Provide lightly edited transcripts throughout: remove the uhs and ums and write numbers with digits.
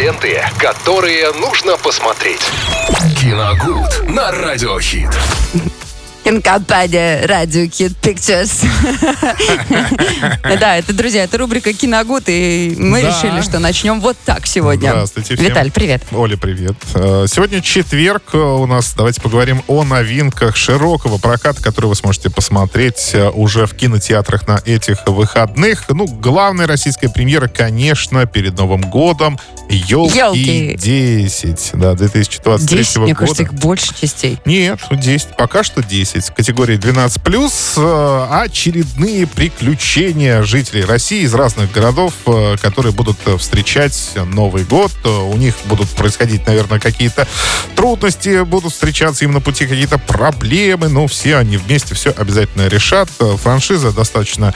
ленты, которые нужно посмотреть. Киногуд на Радиохит. Кинокомпания «Радио Кит Пиктюрс». Да, это, друзья, это рубрика «Киногуд», и мы решили, что начнем вот так сегодня. Здравствуйте всем. Виталь, привет. Оля, привет. Сегодня четверг у нас. Давайте поговорим о новинках широкого проката, которые вы сможете посмотреть уже в кинотеатрах на этих выходных. Ну, главная российская премьера, конечно, перед Новым годом. «Елки 10». Да, 2023 10, года. Мне кажется, их больше частей. Нет, 10. Пока что 10. Категории 12+, очередные приключения жителей России из разных городов, которые будут встречать Новый год. У них будут происходить, наверное, какие-то трудности, будут встречаться им на пути какие-то проблемы, но все они вместе все обязательно решат. Франшиза достаточно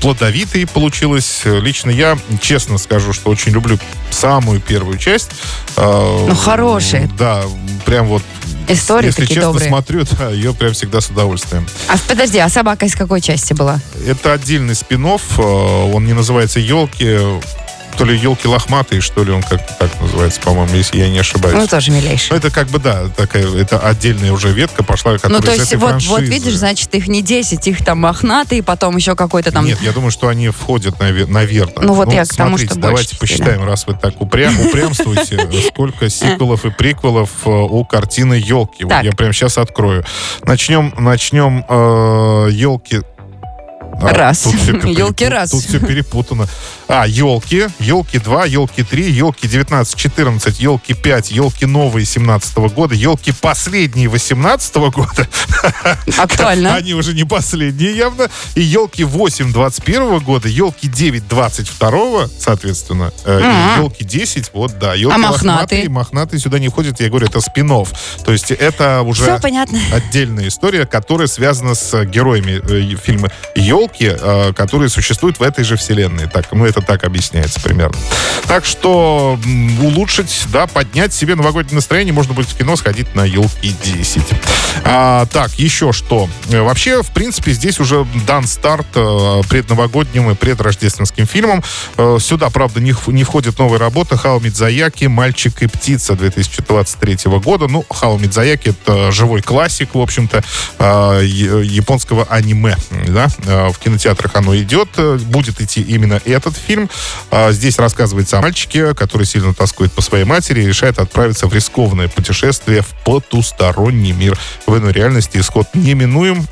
плодовитой получилась. Лично я, честно скажу, что очень люблю самую первую часть. Ну, хорошая. Да, прям вот истории. Если такие честно добрые. Смотрю, да, ее прям всегда с удовольствием. А подожди, а собака из какой части была? Это отдельный спин-офф, он не называется «Елки». То ли «Елки лохматые», что ли, он как-то так называется, по-моему, если я не ошибаюсь. Ну, тоже милейший. Ну, это как бы, да, такая, это отдельная уже ветка пошла, которая из этой франшизы. Ну, то есть, вот видишь, значит, их не 10, их там мохнатые, потом еще какой-то там... Нет, я думаю, что они входят, наверное. Ну, вот я к тому, что больше. Давайте посчитаем, раз вы так упрямствуете, сколько сиквелов и приквелов у картины «Елки». Вот я прямо сейчас открою. Начнем «Елки». Раз. Елки раз. Тут все перепутано. Елки. Елки 2, Елки 3, Елки 19, 14, Елки 5, Елки новые 17-го года, Елки последние 18-го года. Актуально. Они уже не последние явно. И Елки 8 21-го года, Елки 9 22-го, соответственно. Елки 10, вот да. Елки мохнатые. Мохнатые сюда не входят. Я говорю, это спин-офф. То есть это уже отдельная история, которая связана с героями фильма «Елки», которые существуют в этой же вселенной. Так, ну, это так объясняется примерно. Так что улучшить, да, поднять себе новогоднее настроение можно будет в кино, сходить на «Елки 10». Так, еще что. Вообще, в принципе, здесь уже дан старт предновогодним и предрождественским фильмам. Сюда, правда, не входит новая работа Хаяо Миядзаки «Мальчик и птица» 2023 года. Ну, Хаяо Миядзаки — это живой классик, в общем-то, японского аниме, да. В кинотеатрах оно идет. Будет идти именно этот фильм. Здесь рассказывается о мальчике, который сильно тоскует по своей матери и решает отправиться в рискованное путешествие в потусторонний мир. В иной реальности исход неминуем,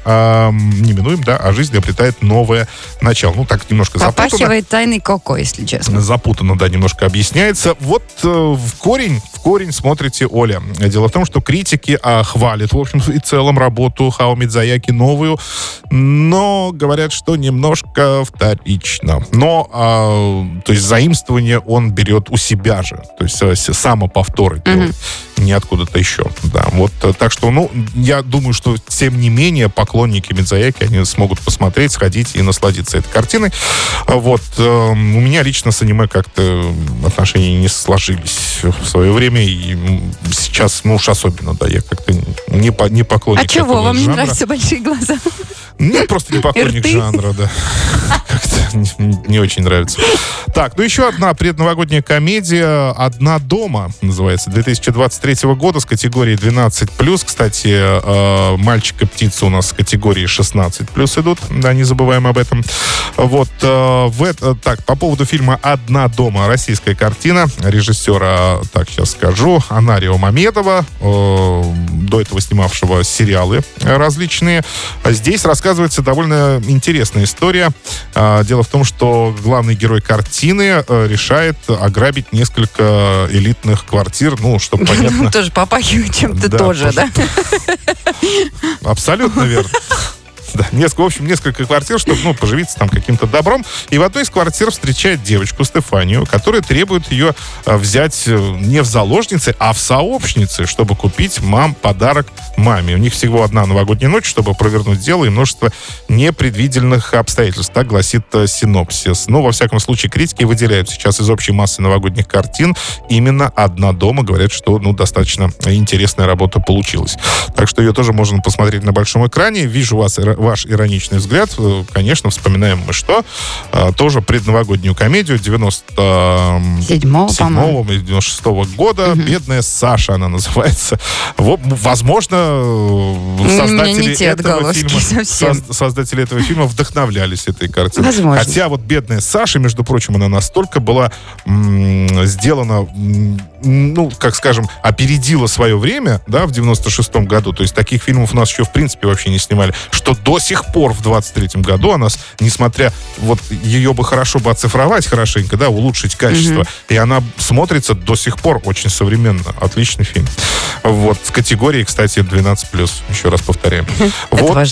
да, а жизнь обретает новое начало. Ну, так немножко запутано. Попахивает тайной Коко, если честно. Запутано, да, немножко объясняется. Вот в корень смотрите, Оля. Дело в том, что критики хвалят, в общем, и целом работу Хаяо Миядзаки новую, но говорят, что немножко вторично. Но, то есть, заимствование он берет у себя же. То есть, самоповторы делает. Не откуда-то еще. Да, вот, так что, ну, я думаю, что, тем не менее, поклонники Миядзаки, они смогут посмотреть, сходить и насладиться этой картиной. Вот. У меня лично с аниме как-то отношения не сложились в свое время. И сейчас, ну, уж особенно, да, я как-то не поклонник этого жанра. А чего? Вам не нравятся большие глаза? Ну, просто не поклонник жанра, да. Как-то не очень нравится. Так, ну еще одна предновогодняя комедия «Одна дома» называется, 2023 года, с категории 12+. Кстати, «Мальчик и птица» у нас с категории 16+ идут, да, не забываем об этом. Вот, так, по поводу фильма «Одна дома», российская картина режиссера, так, сейчас скажу, Анарио Мамедова, до этого снимавшего сериалы различные. Здесь рассказывается довольно интересная история. Дело в том, что главный герой картины решает ограбить несколько элитных квартир, ну, чтобы понятно... Тоже попахивает чем-то тоже, да? Абсолютно верно. Да, несколько квартир, чтобы, ну, поживиться там каким-то добром. И в одной из квартир встречает девочку Стефанию, которая требует ее взять не в заложницы, а в сообщницы, чтобы купить подарок маме. У них всего одна новогодняя ночь, чтобы провернуть дело и множество непредвиденных обстоятельств. Так гласит синопсис. Но, во всяком случае, критики выделяют сейчас из общей массы новогодних картин именно «Одна дома». Говорят, что, ну, достаточно интересная работа получилась. Так что ее тоже можно посмотреть на большом экране. Вижу вас ваш ироничный взгляд. Конечно, вспоминаем мы что? Тоже предновогоднюю комедию 97-го, 96-го года. Угу. «Бедная Саша» она называется. Возможно, создатели этого фильма вдохновлялись этой картиной. Возможно. Хотя вот «Бедная Саша», между прочим, она настолько была сделана, ну, как скажем, опередила свое время, да, в 96-м году. То есть таких фильмов у нас еще, в принципе, вообще не снимали. Что до сих пор в 23-м году она, несмотря... Вот ее бы хорошо бы оцифровать хорошенько, да, улучшить качество. Mm-hmm. И она смотрится до сих пор очень современно. Отличный фильм. Вот. С категории, кстати, 12+. Еще раз повторяем. Вот.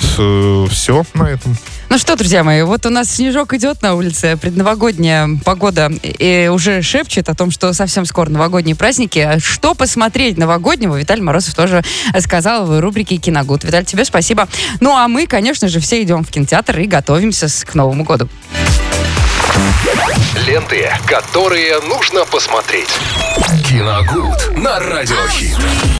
Все на этом. Ну что, друзья мои, вот у нас снежок идет на улице, предновогодняя погода и уже шепчет о том, что совсем скоро новогодние праздники. Что посмотреть новогоднего, Виталий Морозов тоже сказал в рубрике «Киногуд». Виталий, тебе спасибо. Ну а мы, конечно же, все идем в кинотеатр и готовимся к Новому году. Ленты, которые нужно посмотреть. «Киногуд» на Радио Хит.